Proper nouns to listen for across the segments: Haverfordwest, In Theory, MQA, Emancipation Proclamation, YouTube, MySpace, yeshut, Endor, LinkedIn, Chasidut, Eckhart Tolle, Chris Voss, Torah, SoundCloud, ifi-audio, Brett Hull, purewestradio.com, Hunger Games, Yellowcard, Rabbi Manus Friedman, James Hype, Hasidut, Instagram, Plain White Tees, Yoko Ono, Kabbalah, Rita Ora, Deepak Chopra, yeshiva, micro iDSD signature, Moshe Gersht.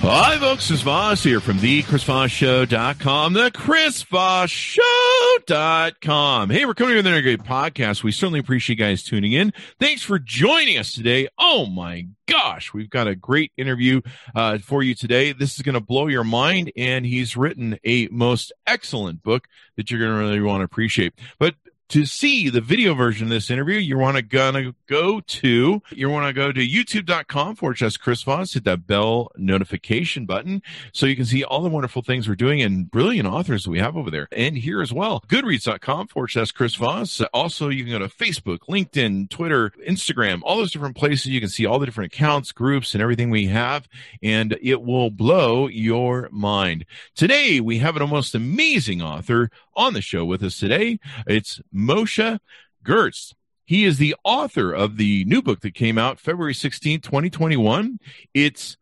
Hi, folks. It's Voss here from thechrisvossshow.com, thechrisvossshow.com. Hey, we're coming with another great podcast. We certainly appreciate you guys tuning in. Thanks for joining us today. Oh, my gosh. We've got a great interview for you today. This is going to blow your mind, and he's written a most excellent book that you're going to really want to appreciate. But to see the video version of this interview, you want to go to youtube.com/Chris Voss, hit that bell notification button so you can see all the wonderful things we're doing and brilliant authors we have over there. And here as well, goodreads.com/Chris Voss. Also, you can go to Facebook, LinkedIn, Twitter, Instagram, all those different places. You can see all the different accounts, groups, and everything we have, and it will blow your mind. Today, we have an almost amazing author on the show with us today. It's Moshe Gersht. He is the author of the new book that came out February 16, 2021. It's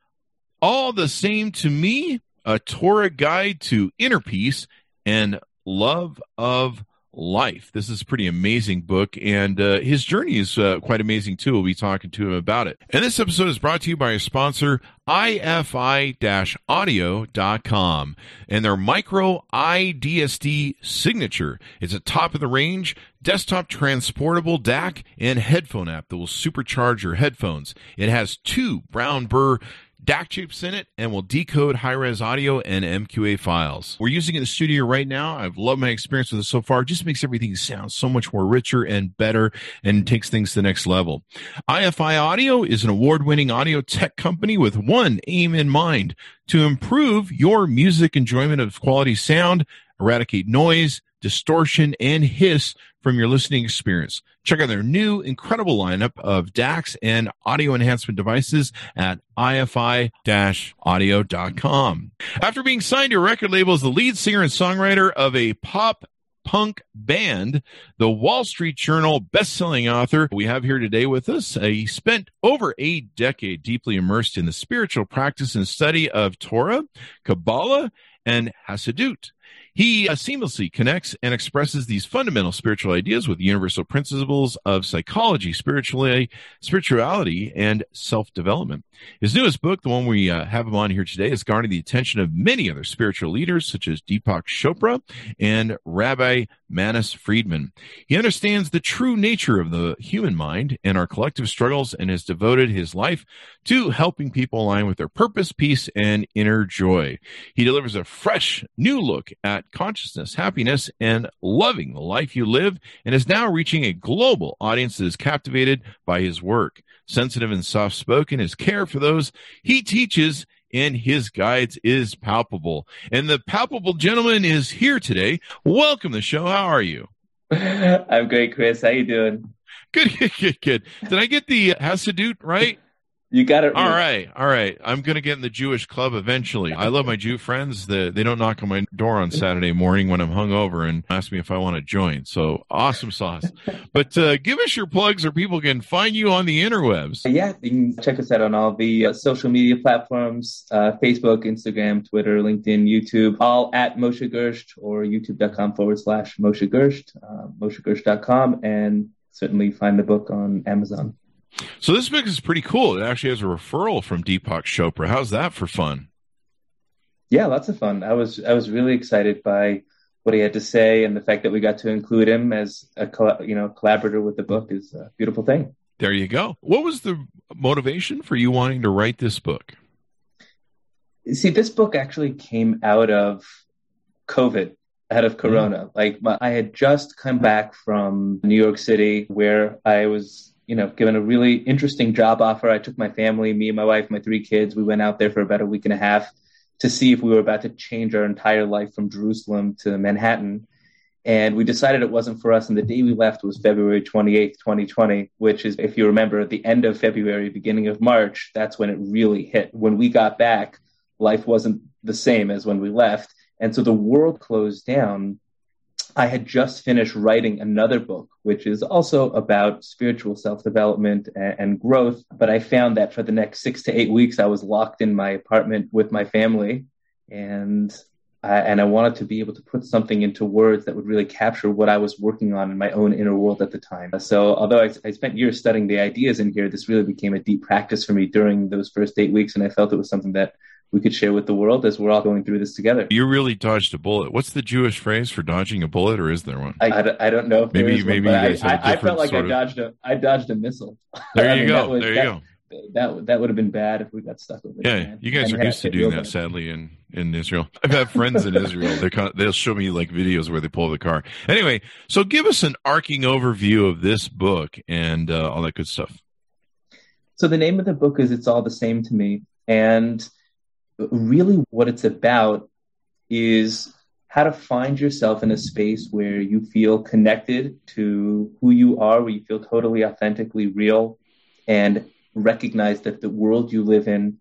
All the Same to Me, A Torah Guide to Inner Peace and Love of Life. This is a pretty amazing book, and his journey is quite amazing, too. We'll be talking to him about it. And this episode is brought to you by our sponsor, ifi-audio.com, and their micro iDSD signature. It's a top-of-the-range desktop transportable DAC and headphone app that will supercharge your headphones. It has 2 brown burr DAC chips in it and will decode high-res audio and MQA files. We're using it in the studio right now. I've loved my experience with it so far. It just makes everything sound so much more richer and better and takes things to the next level. IFI Audio is an award-winning audio tech company with one aim in mind: to improve your music enjoyment of quality sound, eradicate noise, distortion, and hiss from your listening experience. Check out their new incredible lineup of DACs and audio enhancement devices at ifi-audio.com. After being signed to a record label as the lead singer and songwriter of a pop punk band, the Wall Street Journal best-selling author we have here today with us. He spent over a decade deeply immersed in the spiritual practice and study of Torah, Kabbalah, and Hasidut. He seamlessly connects and expresses these fundamental spiritual ideas with the universal principles of psychology, spirituality, and self-development. His newest book, the one we have him on here today, has garnered the attention of many other spiritual leaders, such as Deepak Chopra and Rabbi Manus Friedman. He understands the true nature of the human mind and our collective struggles, and has devoted his life to helping people align with their purpose, peace, and inner joy. He delivers a fresh, new look at consciousness, happiness, and loving the life you live, and is now reaching a global audience that is captivated by his work. Sensitive and soft-spoken, his care for those he teaches and his guides is palpable. And the palpable gentleman is here today. Welcome to the show. How are you? I'm great, Chris. How you doing? Good. Did I get the Hasidut right? You got it. All right. I'm going to get in the Jewish club eventually. I love my Jew friends. They don't knock on my door on Saturday morning when I'm hungover and ask me if I want to join. So awesome sauce. But give us your plugs, or people can find you on the interwebs. Yeah, you can check us out on all the social media platforms, Facebook, Instagram, Twitter, LinkedIn, YouTube, all at Moshe Gersht, or youtube.com/Moshe Gersht, moshegersht.com, and certainly find the book on Amazon. So this book is pretty cool. It actually has a referral from Deepak Chopra. How's that for fun? Yeah, lots of fun. I was really excited by what he had to say, and the fact that we got to include him as a collaborator with the book is a beautiful thing. There you go. What was the motivation for you wanting to write this book? See, this book actually came out of COVID. Out of Corona. I had just come back from New York City, where I was given a really interesting job offer. I took my family, me and my wife, my 3 kids. We went out there for about a week and a half to see if we were about to change our entire life from Jerusalem to Manhattan. And we decided it wasn't for us. And the day we left was February 28th, 2020, which is, if you remember, at the end of February, beginning of March, that's when it really hit. When we got back, life wasn't the same as when we left. And so the world closed down. I had just finished writing another book, which is also about spiritual self-development and growth. But I found that for the next 6 to 8 weeks, I was locked in my apartment with my family, and I wanted to be able to put something into words that would really capture what I was working on in my own inner world at the time. So although I spent years studying the ideas in here, this really became a deep practice for me during those first 8 weeks. And I felt it was something that we could share with the world as we're all going through this together. You really dodged a bullet. What's the Jewish phrase for dodging a bullet, or is there one? I don't know if maybe, there is maybe one, but I felt like I dodged a missile. There you go. That would have been bad if we got stuck with it. Yeah, man. You guys are used to doing that, sadly, in Israel. I've had friends in Israel. They'll show me like videos where they pull the car. Anyway, so give us an arcing overview of this book and all that good stuff. So the name of the book is It's All the Same to Me. And really what it's about is how to find yourself in a space where you feel connected to who you are, where you feel totally authentically real, and recognize that the world you live in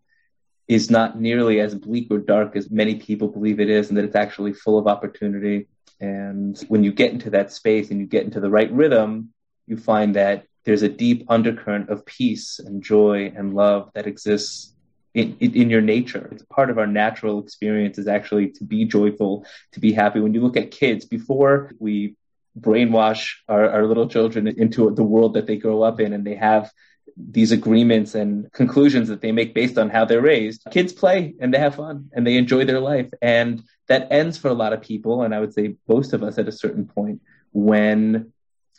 is not nearly as bleak or dark as many people believe it is, and that it's actually full of opportunity. And when you get into that space and you get into the right rhythm, you find that there's a deep undercurrent of peace and joy and love that exists in your nature. It's part of our natural experience is actually to be joyful, to be happy. When you look at kids, before we brainwash our little children into the world that they grow up in, and they have these agreements and conclusions that they make based on how they're raised, kids play and they have fun and they enjoy their life. And that ends for a lot of people, and I would say most of us, at a certain point when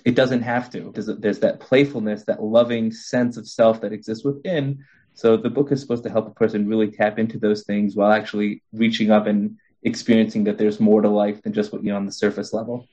it doesn't have to. There's that playfulness, that loving sense of self that exists within. So the book is supposed to help a person really tap into those things while actually reaching up and experiencing that there's more to life than just what you know on the surface level.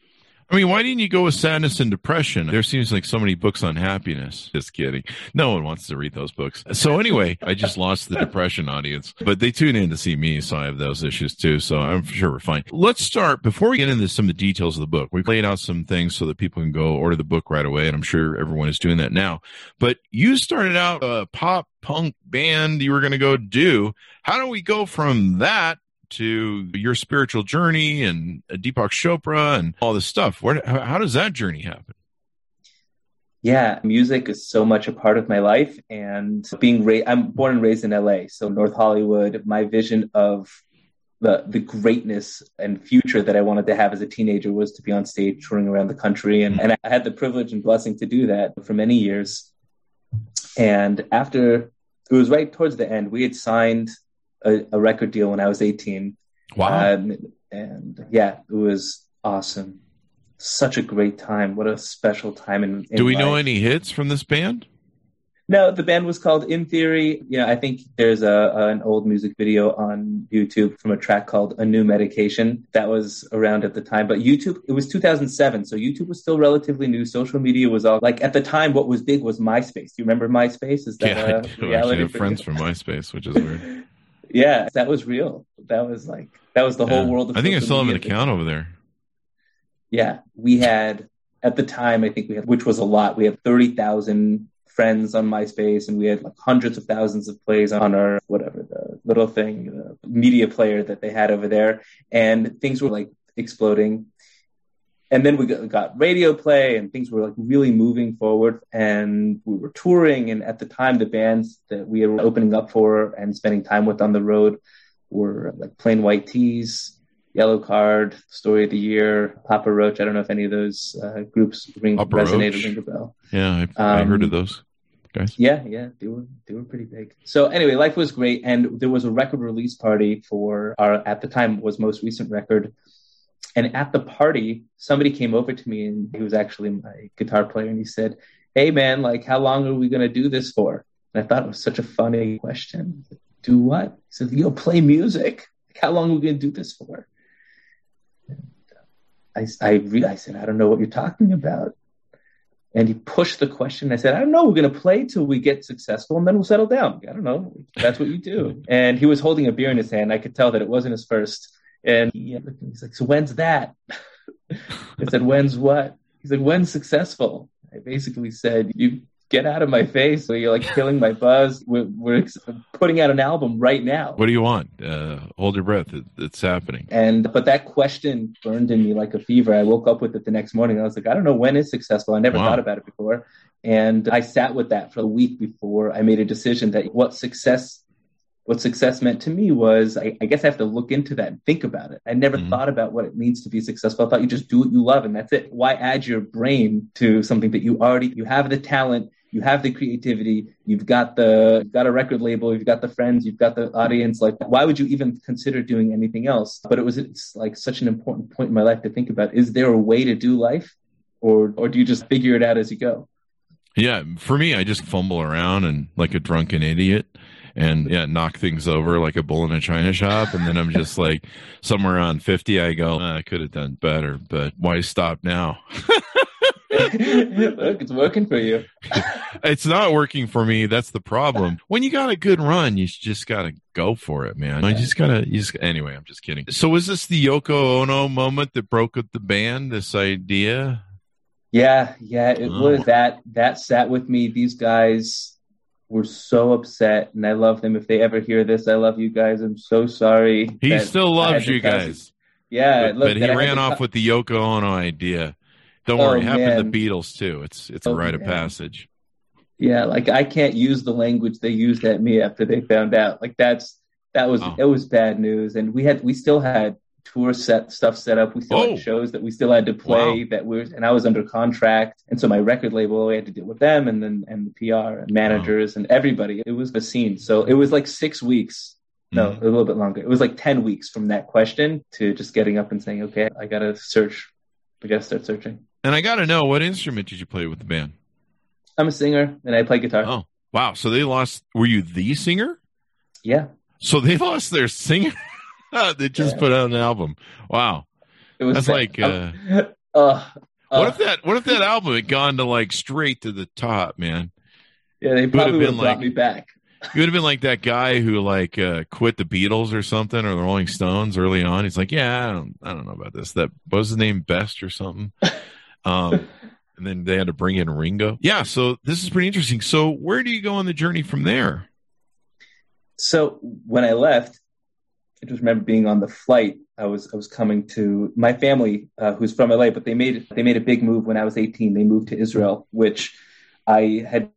I mean, why didn't you go with sadness and depression? There seems like so many books on happiness. Just kidding. No one wants to read those books. So anyway, I just lost the depression audience, but they tune in to see me, so I have those issues too. So I'm sure we're fine. Let's start, before we get into some of the details of the book, we've laid out some things so that people can go order the book right away, and I'm sure everyone is doing that now. But you started out a pop punk band you were going to go do. How do we go from that to your spiritual journey and Deepak Chopra and all this stuff? How does that journey happen? Yeah, music is so much a part of my life, and I'm born and raised in LA, so North Hollywood. My vision of the greatness and future that I wanted to have as a teenager was to be on stage touring around the country. And I had the privilege and blessing to do that for many years. And after, it was right towards the end, we had signed a record deal when I was 18. Wow. And yeah, it was awesome. Such a great time. What a special time. Do we know any hits from this band? No, the band was called In Theory. You know, I think there's an old music video on YouTube from a track called A New Medication that was around at the time. But YouTube, it was 2007, so YouTube was still relatively new. Social media was all, like, at the time, what was big was MySpace. Do you remember MySpace? Is that I do. Reality? I have friends from MySpace, which is weird. Yeah, that was real. That was the whole world. I think I still have an account over there. Yeah, we had, at the time, I think we had, which was a lot. We had 30,000 friends on MySpace, and we had like hundreds of thousands of plays on our, whatever, the little thing, the media player that they had over there. And things were like exploding. And then we got radio play, and things were like really moving forward, and we were touring. And at the time, the bands that we were opening up for and spending time with on the road were like Plain White Tees, Yellowcard, Story of the Year, Papa Roach. I don't know if any of those groups resonated with the bell. Yeah, I heard of those guys. Yeah, they were pretty big. So anyway, life was great, and there was a record release party for our, at the time, was most recent record. And at the party, somebody came over to me, and he was actually my guitar player. And he said, "Hey, man, like, how long are we going to do this for?" And I thought it was such a funny question. Like, do what? He said, "Yo, play music. Like, how long are we going to do this for?" I said, "I don't know what you're talking about." And he pushed the question. I said, "I don't know. We're going to play till we get successful, and then we'll settle down. I don't know. That's what you do." And he was holding a beer in his hand. I could tell that it wasn't his first. And he's like, "So when's that?" I said, when's what? He said, when's successful? I basically said, you get out of my face. You're like killing my buzz. We're putting out an album right now. What do you want? Hold your breath. It's happening. But that question burned in me like a fever. I woke up with it the next morning. I was like, I don't know when is successful. I never thought about it before. And I sat with that for a week before I made a decision that what success meant to me was, I guess I have to look into that and think about it. I never thought about what it means to be successful. I thought you just do what you love and that's it. Why add your brain to something that you have the talent, you have the creativity, you've got a record label, you've got the friends, you've got the audience. Like, why would you even consider doing anything else? But it's like such an important point in my life to think about. Is there a way to do life or do you just figure it out as you go? Yeah. For me, I just fumble around and like a drunken idiot. And knock things over like a bull in a china shop. And then I'm just like somewhere around 50, I go, I could have done better, but why stop now? Look, it's working for you. It's not working for me. That's the problem. When you got a good run, you just got to go for it, man. Anyway, I'm just kidding. So is this the Yoko Ono moment that broke up the band, this idea? Yeah, it was that sat with me. These guys were so upset, and I love them. If they ever hear this, I love you guys. I'm so sorry. He still loves you guys. Yeah. But he ran off with the Yoko Ono idea. Don't worry, it happened to the Beatles, too. It's a rite of passage. Yeah, like I can't use the language they used at me after they found out. Like it was bad news. And we still had tour set up. We still had shows that we still had to play and I was under contract. And so my record label, we had to deal with them and the PR and managers and everybody. It was a scene. So it was like 6 weeks. No, a little bit longer. It was like 10 weeks from that question to just getting up and saying, okay, I got to search. I got to start searching. And I got to know, what instrument did you play with the band? I'm a singer and I play guitar. Oh, wow. So were you the singer? Yeah. So they lost their singer. They just put out an album. Wow, that's sad. Like. What if that album had gone to like straight to the top, man? Yeah, they probably would have brought me back. You would have been like that guy who like quit the Beatles or something, or the Rolling Stones early on. He's like, yeah, I don't know about this. That what was his name, Best or something. And then they had to bring in Ringo. Yeah, so this is pretty interesting. So where do you go on the journey from there? So when I left, I just remember being on the flight. I was coming to my family, who's from LA, but they made a big move when I was 18. They moved to Israel, which I had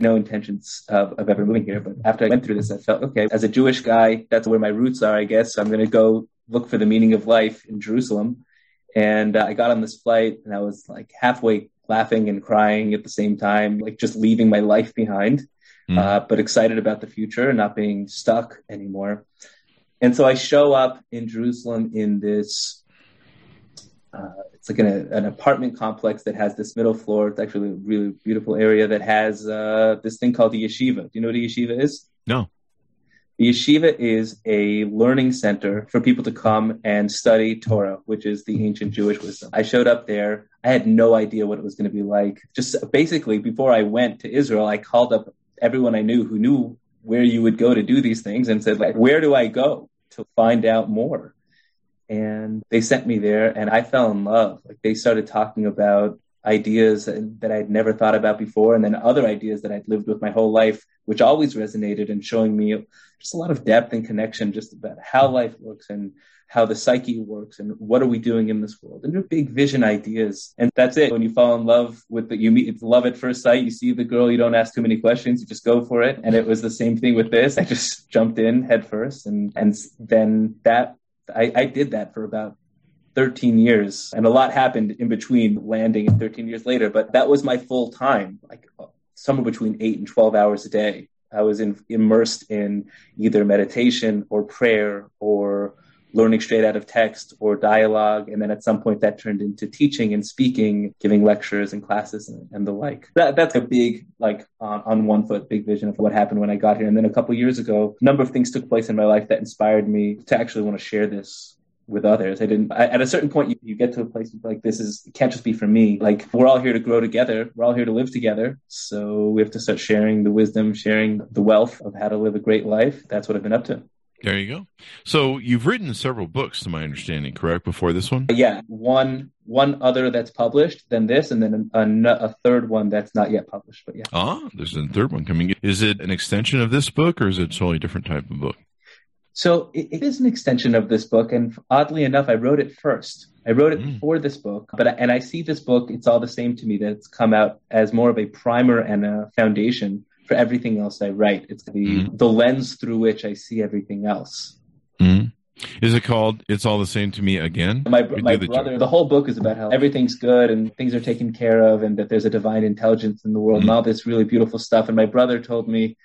no intentions of ever moving here. But after I went through this, I felt, okay, as a Jewish guy, that's where my roots are, I guess. So I'm going to go look for the meaning of life in Jerusalem. And I got on this flight and I was like halfway laughing and crying at the same time, like just leaving my life behind, but excited about the future and not being stuck anymore. And so I show up in Jerusalem in this, it's like an apartment complex that has this middle floor. It's actually a really beautiful area that has this thing called the yeshiva. Do you know what a yeshiva is? No. The yeshiva is a learning center for people to come and study Torah, which is the ancient Jewish wisdom. I showed up there. I had no idea what it was going to be like. Just basically before I went to Israel, I called up everyone I knew who knew where you would go to do these things and said, like, where do I go to find out more? And they sent me there and I fell in love. Like they started talking about ideas that I'd never thought about before. And then other ideas that I'd lived with my whole life, which always resonated and showing me just a lot of depth and connection just about how life works and how the psyche works and what are we doing in this world and big vision ideas. And that's it. When you fall in love with it, you meet, it's love at first sight. You see the girl, you don't ask too many questions, you just go for it. And it was the same thing with this. I just jumped in head first. And then that I did that for about 13 years. And a lot happened in between landing and 13 years later, but that was my full time, like somewhere between 8 and 12 hours a day. I was immersed in either meditation or prayer or learning straight out of text or dialogue. And then at some point that turned into teaching and speaking, giving lectures and classes and the like. That's a big, like on one foot, big vision of what happened when I got here. And then a couple of years ago, a number of things took place in my life that inspired me to actually want to share this with others. At a certain point, you get to a place like this is, it can't just be for me. Like we're all here to grow together. We're all here to live together. So we have to start sharing the wisdom, sharing the wealth of how to live a great life. That's what I've been up to. There you go. So you've written several books, to my understanding, correct, before this one? Yeah, one other that's published than this, and then a third one that's not yet published, but yeah. Ah, there's a third one coming. Is it an extension of this book, or is it a totally different type of book? So it is an extension of this book, and oddly enough, I wrote it first. I wrote it for this book, and I see this book, it's all the same to me, that it's come out as more of a primer and a foundation for everything else I write. It's the lens through which I see everything else. Mm-hmm. Is it called It's All the Same to Me Again? My brother, the whole book is about how everything's good and things are taken care of and that there's a divine intelligence in the world and all this really beautiful stuff. And my brother told me,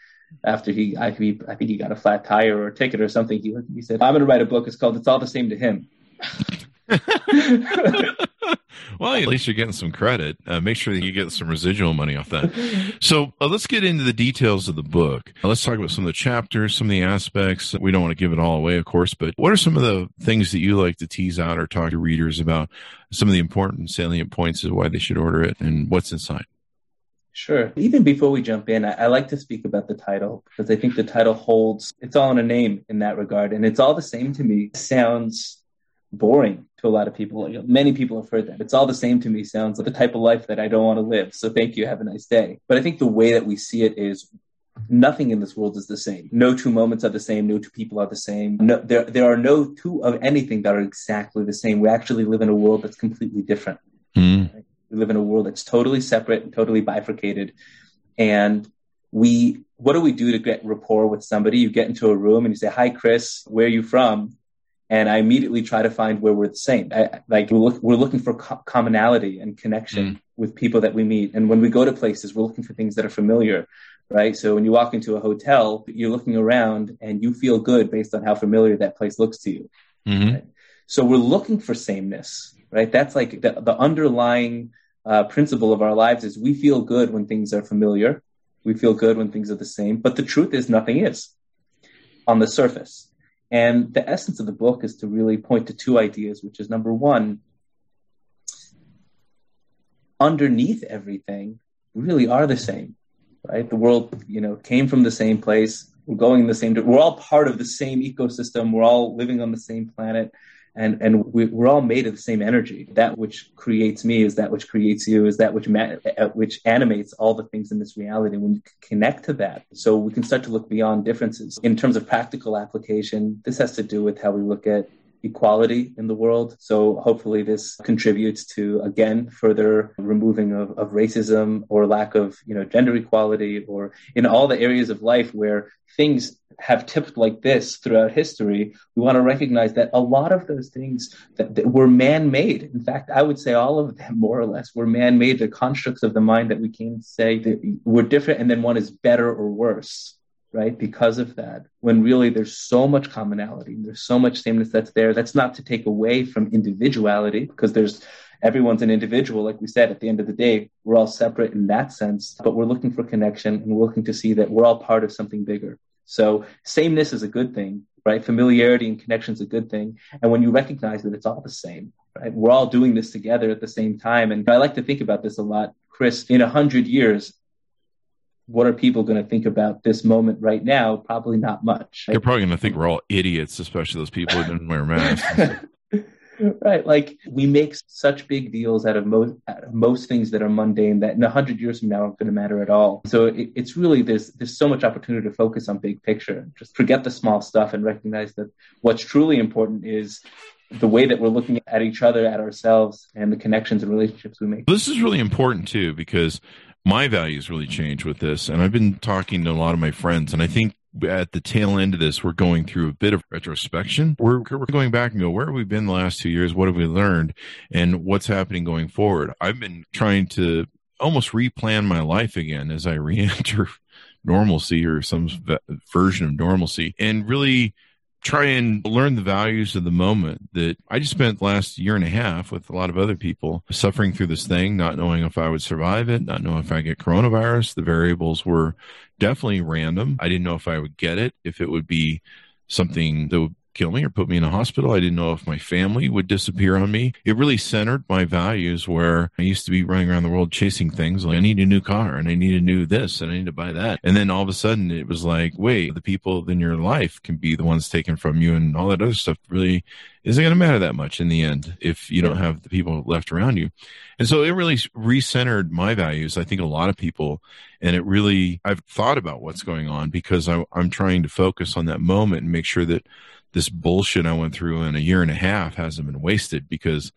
after I think he got a flat tire or a ticket or something, he said, I'm going to write a book. It's called It's All the Same to Him. Well, at least you're getting some credit. Make sure that you get some residual money off that. So let's get into the details of the book. Let's talk about some of the chapters, some of the aspects. We don't want to give it all away, of course, but what are some of the things that you like to tease out or talk to readers about, some of the important salient points of why they should order it and what's inside? Sure. Even before we jump in, I like to speak about the title because I think the title holds, it's all in a name in that regard. And it's all the same to me. It sounds boring to a lot of people. Many people have heard that. It's all the same to me sounds like the type of life that I don't want to live. So thank you. Have a nice day. But I think the way that we see it is nothing in this world is the same. No two moments are the same. No two people are the same. No, there are no two of anything that are exactly the same. We actually live in a world that's completely different. Mm. Right? We live in a world that's totally separate and totally bifurcated. And what do we do to get rapport with somebody? You get into a room and you say, hi, Chris, where are you from? And I immediately try to find where we're the same. We're looking for commonality and connection with people that we meet. And when we go to places, we're looking for things that are familiar, right? So when you walk into a hotel, you're looking around and you feel good based on how familiar that place looks to you. Mm-hmm. Right? So we're looking for sameness, right? That's like the underlying principle of our lives is we feel good when things are familiar. We feel good when things are the same. But the truth is nothing is on the surface. And the essence of the book is to really point to two ideas, which is number one, underneath everything, we really are the same, right? The world, came from the same place. We're going in the same direction. We're all part of the same ecosystem. We're all living on the same planet. And we're all made of the same energy. That which creates me is that which creates you, is that which animates all the things in this reality. When you connect to that, so we can start to look beyond differences. In terms of practical application, this has to do with how we look at equality in the world. So hopefully this contributes to, again, further removing of racism or lack of gender equality, or in all the areas of life where things have tipped like this throughout history. We want to recognize that a lot of those things that were man-made. In fact, I would say all of them more or less were man-made. They're constructs of the mind that we came to say that we're different and then one is better or worse, right? Because of that, when really there's so much commonality, there's so much sameness that's there. That's not to take away from individuality because everyone's an individual. Like we said, at the end of the day, we're all separate in that sense, but we're looking for connection and we're looking to see that we're all part of something bigger. So sameness is a good thing, right? Familiarity and connection is a good thing. And when you recognize that it's all the same, right? We're all doing this together at the same time. And I like to think about this a lot, Chris. In 100 years, what are people going to think about this moment right now? Probably not much. Right? They're probably going to think we're all idiots, especially those people who didn't wear masks. Right. Like we make such big deals out of most things that are mundane that in 100 years from now aren't going to matter at all. So it's really, there's so much opportunity to focus on big picture. Just forget the small stuff and recognize that what's truly important is the way that we're looking at each other, at ourselves, and the connections and relationships we make. This is really important too, because my values really change with this. And I've been talking to a lot of my friends, and I think at the tail end of this, we're going through a bit of retrospection. We're going back and go, where have we been the last 2 years? What have we learned? And what's happening going forward? I've been trying to almost replan my life again as I re-enter normalcy or some version of normalcy, and really try and learn the values of the moment. That I just spent the last year and a half with a lot of other people suffering through this thing, not knowing if I would survive it, not knowing if I get coronavirus. The variables were definitely random. I didn't know if I would get it, if it would be something that would kill me or put me in a hospital. I didn't know if my family would disappear on me. It really centered my values, where I used to be running around the world chasing things like I need a new car and I need a new this and I need to buy that. And then all of a sudden it was like, wait, the people in your life can be the ones taken from you, and all that other stuff really isn't going to matter that much in the end if you don't have the people left around you. And so it really recentered my values, I think, a lot of people. And it really, I've thought about what's going on because I'm trying to focus on that moment and make sure that this bullshit I went through in a year and a half hasn't been wasted, because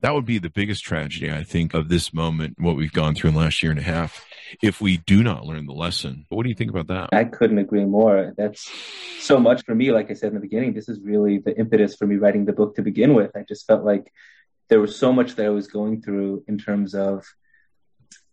that would be the biggest tragedy, I think, of this moment, what we've gone through in the last year and a half, if we do not learn the lesson. What do you think about that? I couldn't agree more. That's so much for me. Like I said in the beginning, this is really the impetus for me writing the book to begin with. I just felt like there was so much that I was going through in terms of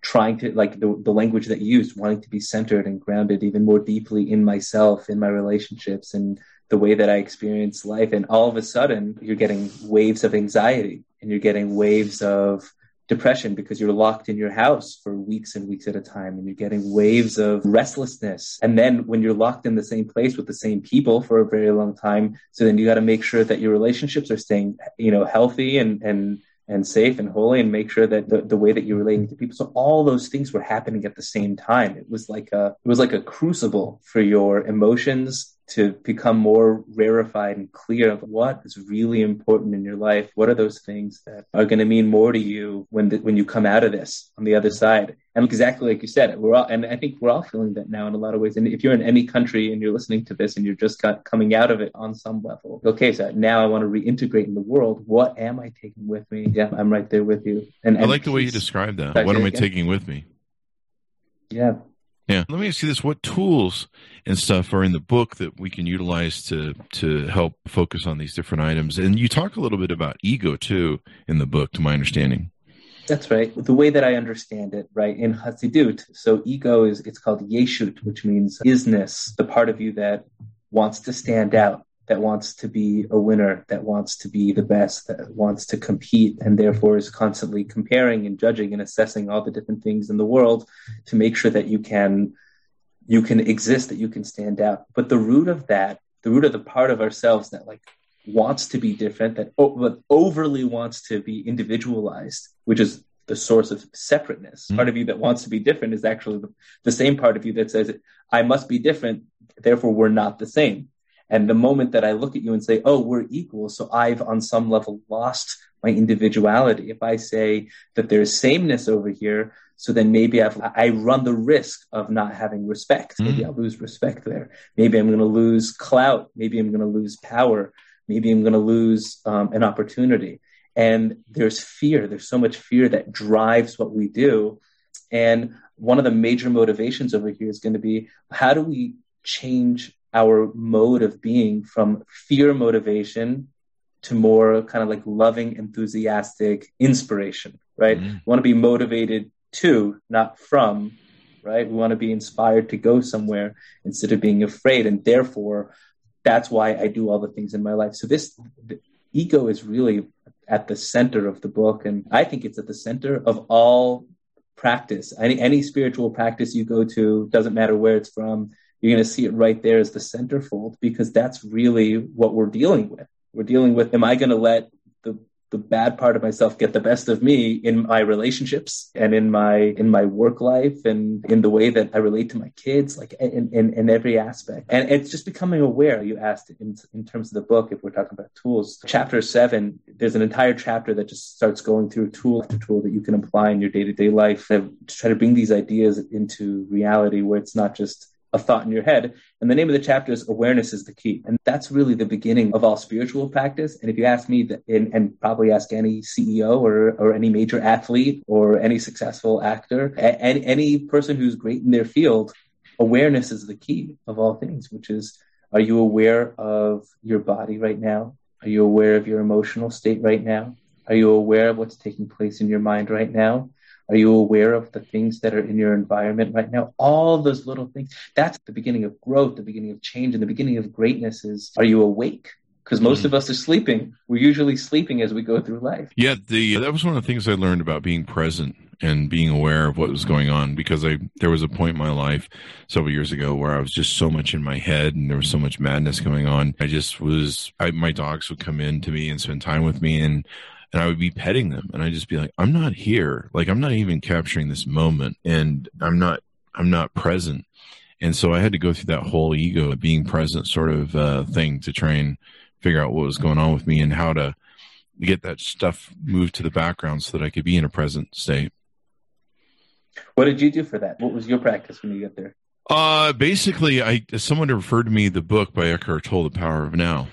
trying to, like the language that you used, wanting to be centered and grounded even more deeply in myself, in my relationships, and the way that I experience life. And all of a sudden, you're getting waves of anxiety and you're getting waves of depression because you're locked in your house for weeks and weeks at a time, and you're getting waves of restlessness. And then when you're locked in the same place with the same people for a very long time, so then you got to make sure that your relationships are staying, healthy and safe and holy, and make sure that the way that you're relating to people. So all those things were happening at the same time. It was like a crucible for your emotions to become more rarefied and clear of what is really important in your life. What are those things that are going to mean more to you when you come out of this on the other side? And exactly like you said, I think we're all feeling that now in a lot of ways. And if you're in any country and you're listening to this and you're just coming out of it on some level, okay, so now I want to reintegrate in the world. What am I taking with me? Yeah, I'm right there with you. And I like the way you described that. What am I taking with me? Yeah. Yeah. Let me ask you this. What tools and stuff are in the book that we can utilize to help focus on these different items? And you talk a little bit about ego, too, in the book, to my understanding. That's right. The way that I understand it, right, in Chasidut. So ego it's called yeshut, which means isness, the part of you that wants to stand out, that wants to be a winner, that wants to be the best, that wants to compete, and therefore is constantly comparing and judging and assessing all the different things in the world to make sure that you can exist, that you can stand out. But the root of that, the root of the part of ourselves that like wants to be different, that overly wants to be individualized, which is the source of separateness. Part of you that wants to be different is actually the same part of you that says, I must be different, therefore we're not the same. And the moment that I look at you and say, oh, we're equal, so I've on some level lost my individuality. If I say that there's sameness over here, so then maybe I run the risk of not having respect. Maybe I'll lose respect there. Maybe I'm going to lose clout. Maybe I'm going to lose power. Maybe I'm going to lose an opportunity. And there's fear. There's so much fear that drives what we do. And one of the major motivations over here is going to be, how do we change our mode of being from fear motivation to more kind of like loving, enthusiastic inspiration, right? We want to be motivated to, not from, right? We want to be inspired to go somewhere instead of being afraid. And therefore, that's why I do all the things in my life. So the ego is really at the center of the book. And I think it's at the center of all practice. Any spiritual practice you go to, doesn't matter where it's from, you're going to see it right there as the centerfold, because that's really what we're dealing with. We're dealing with, am I going to let the bad part of myself get the best of me in my relationships and in my work life and in the way that I relate to my kids, like in every aspect. And it's just becoming aware. You asked in terms of the book, if we're talking about tools, chapter 7, there's an entire chapter that just starts going through tool after tool that you can apply in your day-to-day life to try to bring these ideas into reality, where it's not just a thought in your head. And the name of the chapter is Awareness is the Key. And that's really the beginning of all spiritual practice. And if you ask me, and probably ask any CEO or any major athlete or any successful actor, and any person who's great in their field, awareness is the key of all things, which is, are you aware of your body right now? Are you aware of your emotional state right now? Are you aware of what's taking place in your mind right now? Are you aware of the things that are in your environment right now? All those little things. That's the beginning of growth, the beginning of change, and the beginning of greatness is, are you awake? because most of us are sleeping. We're usually sleeping as we go through life. Yeah, that was one of the things I learned about being present and being aware of what was going on, because there was a point in my life several years ago where I was just so much in my head and there was so much madness going on. My dogs would come in to me and spend time with me, and I would be petting them, and I'd just be like, I'm not here. Like, I'm not even capturing this moment, and I'm not present. And so I had to go through that whole ego being present sort of thing to try and figure out what was going on with me and how to get that stuff moved to the background so that I could be in a present state. What did you do for that? What was your practice when you got there? Basically, someone referred to me the book by Eckhart Tolle, The Power of Now.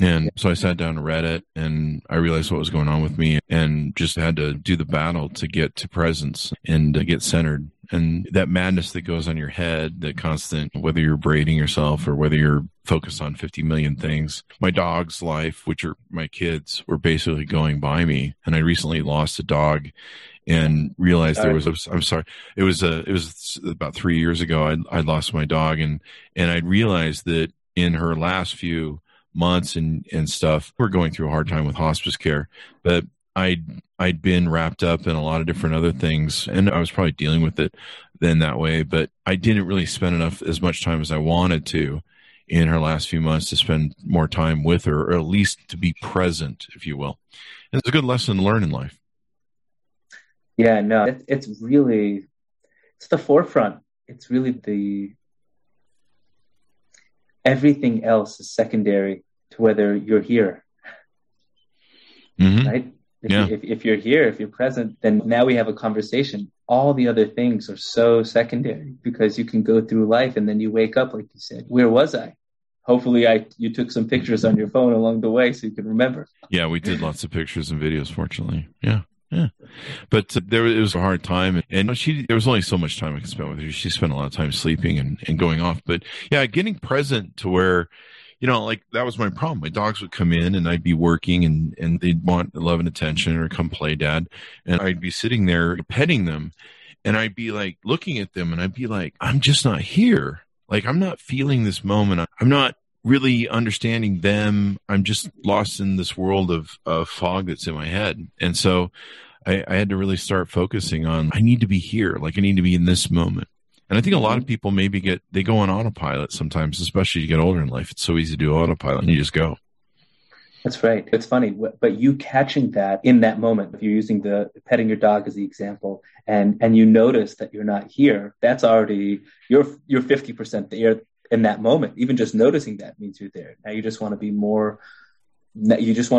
And so I sat down and read it, and I realized what was going on with me and just had to do the battle to get to presence and to get centered. And that madness that goes on your head, that constant, whether you're braiding yourself or whether you're focused on 50 million things. My dog's life, which are my kids, were basically going by me. And I recently lost a dog and realized it was about 3 years ago. I lost my dog, and I realized that in her last few months and stuff, we're going through a hard time with hospice care, but I'd been wrapped up in a lot of different other things, and I was probably dealing with it then that way, but I didn't really spend as much time as I wanted to in her last few months to spend more time with her, or at least to be present, if you will. And it's a good lesson to learn in life. Yeah, no, it's the forefront. It's really everything else is secondary to whether you're here, right? If you're here, if you're present, then now we have a conversation. All the other things are so secondary, because you can go through life and then you wake up, like you said, where was I? Hopefully you took some pictures on your phone along the way so you can remember. Yeah, we did lots of pictures and videos, fortunately. Yeah. But it was a hard time, and there was only so much time I could spend with her. She spent a lot of time sleeping and going off. But yeah, getting present to where, like, that was my problem. My dogs would come in and I'd be working and they'd want love and attention, or come play dad. And I'd be sitting there petting them, and I'd be like looking at them, and I'd be like, I'm just not here. Like, I'm not feeling this moment. I'm not really understanding them. I'm just lost in this world of fog that's in my head. And so I had to really start focusing on, I need to be here. Like, I need to be in this moment. And I think a lot of people they go on autopilot sometimes, especially as you get older in life. It's so easy to do autopilot, and you just go. That's right. It's funny, but you catching that in that moment, if you're using petting your dog as the example, and you notice that you're not here, that's already, you're 50% there in that moment. Even just noticing that means you're there. Now you just want to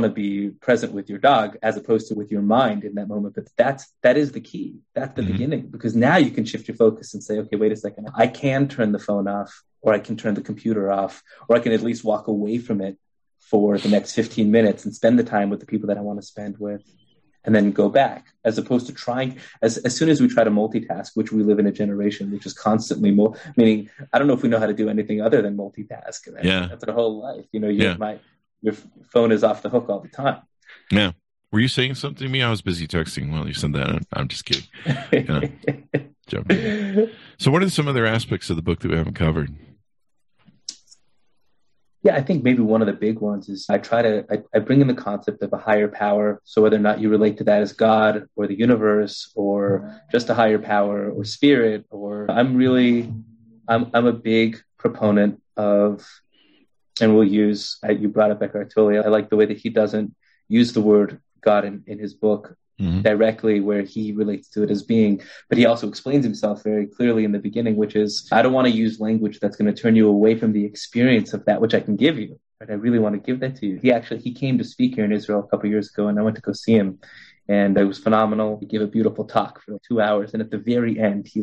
be present with your dog as opposed to with your mind in that moment. But that is the key. That's the beginning, because now you can shift your focus and say, okay, wait a second. I can turn the phone off, or I can turn the computer off, or I can at least walk away from it for the next 15 minutes and spend the time with the people that I want to spend with, and then go back, as opposed to trying, as soon as we try to multitask, which we live in a generation which is constantly meaning, I don't know if we know how to do anything other than multitask. Yeah. That's our whole life. Your phone is off the hook all the time. Yeah. Were you saying something to me? I was busy texting while you said that. I'm just kidding. Joking. So what are some other aspects of the book that we haven't covered? Yeah, I think maybe one of the big ones is I bring in the concept of a higher power. So whether or not you relate to that as God or the universe or just a higher power or spirit, or I'm a big proponent of, and we'll use, you brought up Eckhart Tolle. I like the way that he doesn't use the word God in his book directly, where he relates to it as being, but he also explains himself very clearly in the beginning, which is, I don't want to use language that's going to turn you away from the experience of that which I can give you. Right? I really want to give that to you. He came to speak here in Israel a couple of years ago, and I went to go see him, and it was phenomenal. He gave a beautiful talk for 2 hours. And at the very end, he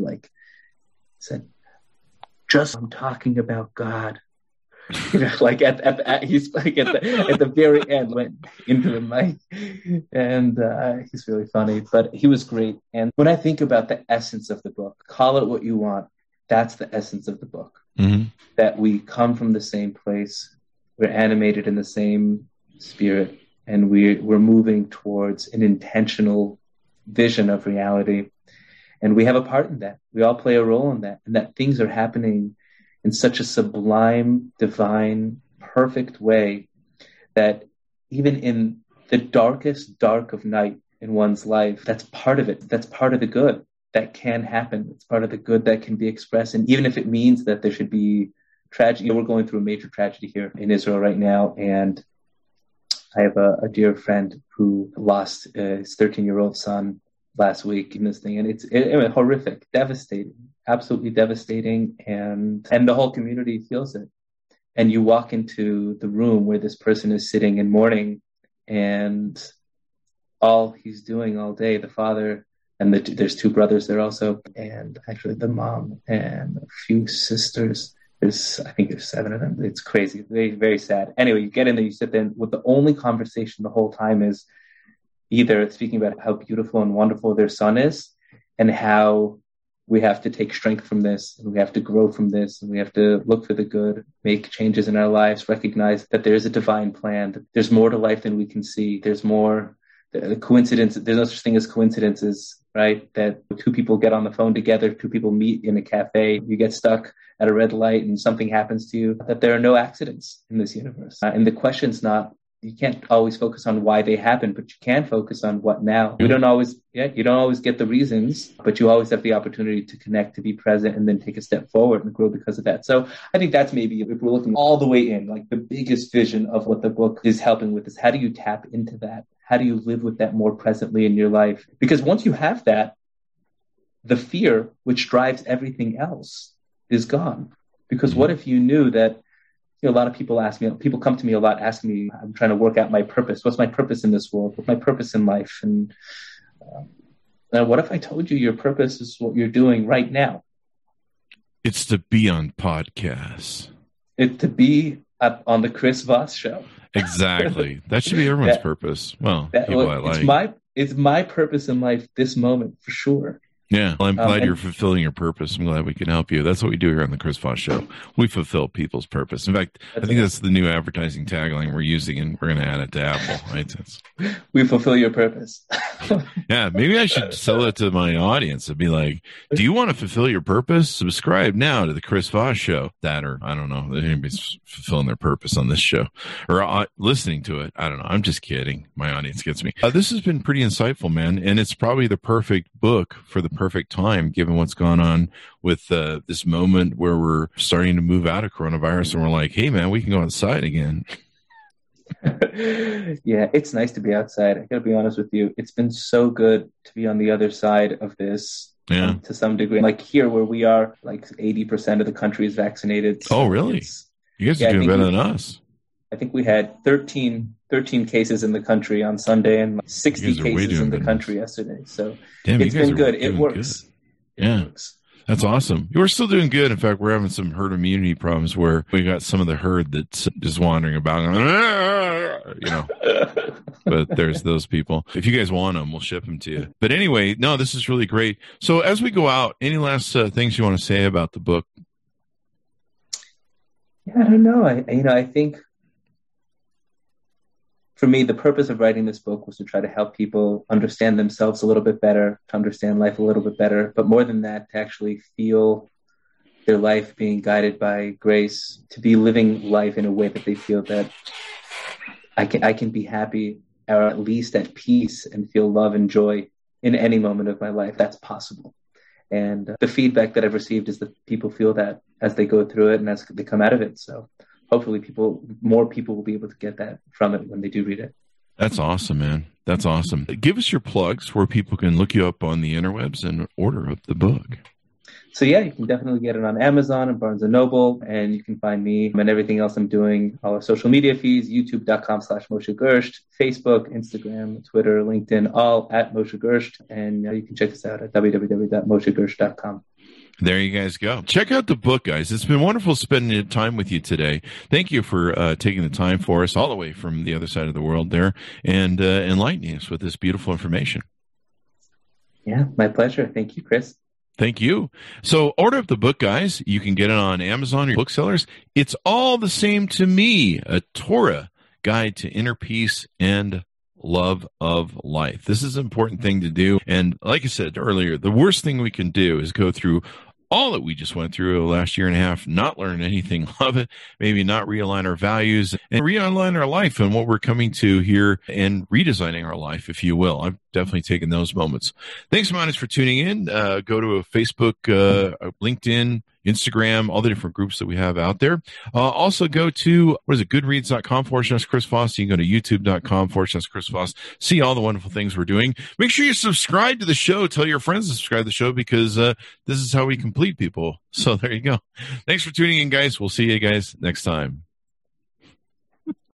said, just, I'm talking about God. At the very end, went into the mic, and he's really funny, but he was great. And when I think about the essence of the book, call it what you want, that's the essence of the book, that we come from the same place, we're animated in the same spirit, and we're moving towards an intentional vision of reality, and we have a part in that. We all play a role in that, and that things are happening in such a sublime, divine, perfect way that even in the darkest dark of night in one's life, that's part of it. That's part of the good that can happen. It's part of the good that can be expressed. And even if it means that there should be tragedy, we're going through a major tragedy here in Israel right now. And I have a dear friend who lost his 13-year-old son last week in this thing. And it's horrific, devastating, absolutely devastating. And the whole community feels it. And you walk into the room where this person is sitting in mourning, and all he's doing all day, the father, and there's two brothers there also, and actually the mom and a few sisters. I think there's 7 of them. It's crazy. Very, very sad. Anyway, you get in there, you sit there, and the only conversation the whole time is either speaking about how beautiful and wonderful their son is and how we have to take strength from this, and we have to grow from this, and we have to look for the good, make changes in our lives, recognize that there is a divine plan, that there's more to life than we can see. There's more coincidence. There's no such thing as coincidences, right? That 2 people get on the phone together, 2 people meet in a cafe, you get stuck at a red light and something happens to you, that there are no accidents in this universe. And the question's not, you can't always focus on why they happen, but you can focus on what now. You don't always get the reasons, but you always have the opportunity to connect, to be present, and then take a step forward and grow because of that. So I think that's maybe, if we're looking all the way in, like the biggest vision of what the book is helping with is how do you tap into that? How do you live with that more presently in your life? Because once you have that, the fear, which drives everything else, is gone. Because what if you knew that? You know, a lot of people come to me a lot asking me, I'm trying to work out my purpose. What's my purpose in this world? What's my purpose in life? And now what if I told you your purpose is what you're doing right now? It's to be on podcasts. It's to be on the Chris Voss show. Exactly. That should be everyone's purpose. Well, it's my purpose in life this moment for sure. Yeah, well, I'm glad you're fulfilling your purpose. I'm glad we can help you. That's what we do here on the Chris Voss Show. We fulfill people's purpose. In fact, I think that's the new advertising tagline we're using, and we're going to add it to Apple, right? We fulfill your purpose. Yeah, maybe I should sell it to my audience. It'd be like, do you want to fulfill your purpose? Subscribe now to the Chris Voss Show. That, or I don't know, anybody's fulfilling their purpose on this show or listening to it. I don't know. I'm just kidding. My audience gets me. This has been pretty insightful, man, and it's probably the perfect book for the perfect time, given what's gone on with this moment where we're starting to move out of coronavirus and we're like, hey man, we can go outside again. Yeah, it's nice to be outside. I gotta be honest with you, it's been so good to be on the other side of this. Yeah, to some degree. Like here where we are, like 80% of the country is vaccinated. So really? You guys are doing better than us. I think we had 13 cases in the country on Sunday and 60 cases in the country yesterday. So it's been good. It works. Yeah. That's awesome. We're still doing good. In fact, we're having some herd immunity problems where we got some of the herd that's just wandering about, you know, but there's those people. If you guys want them, we'll ship them to you. But anyway, no, this is really great. So as we go out, any last things you want to say about the book? Yeah, I don't know. I think, for me, the purpose of writing this book was to try to help people understand themselves a little bit better, to understand life a little bit better, but more than that, to actually feel their life being guided by grace, to be living life in a way that they feel that I can be happy, or at least at peace, and feel love and joy in any moment of my life. That's possible. And the feedback that I've received is that people feel that as they go through it and as they come out of it. So hopefully more people will be able to get that from it when they do read it. That's awesome, man. That's awesome. Give us your plugs where people can look you up on the interwebs and order up the book. So yeah, you can definitely get it on Amazon and Barnes & Noble, and you can find me and everything else I'm doing, all our social media feeds, youtube.com/Moshe Gersht, Facebook, Instagram, Twitter, LinkedIn, all at Moshe Gersht. And you can check us out at www.moshegersht.com. There you guys go. Check out the book, guys. It's been wonderful spending time with you today. Thank you for taking the time for us all the way from the other side of the world there and enlightening us with this beautiful information. Yeah, my pleasure. Thank you, Chris. Thank you. So order up the book, guys. You can get it on Amazon or booksellers. It's all the same to me, a Torah guide to inner peace and love of life. This is an important thing to do. And like I said earlier, the worst thing we can do is go through all that we just went through the last year and a half, not learn anything of it, maybe not realign our values and realign our life and what we're coming to here and redesigning our life, if you will. I've definitely taken those moments. Thanks, Manus, for tuning in. Go to Facebook, LinkedIn, Instagram, all the different groups that we have out there. Also go to, goodreads.com/Chris Voss. You can go to youtube.com/Chris Voss. See all the wonderful things we're doing. Make sure you subscribe to the show. Tell your friends to subscribe to the show because this is how we complete people. So there you go. Thanks for tuning in, guys. We'll see you guys next time.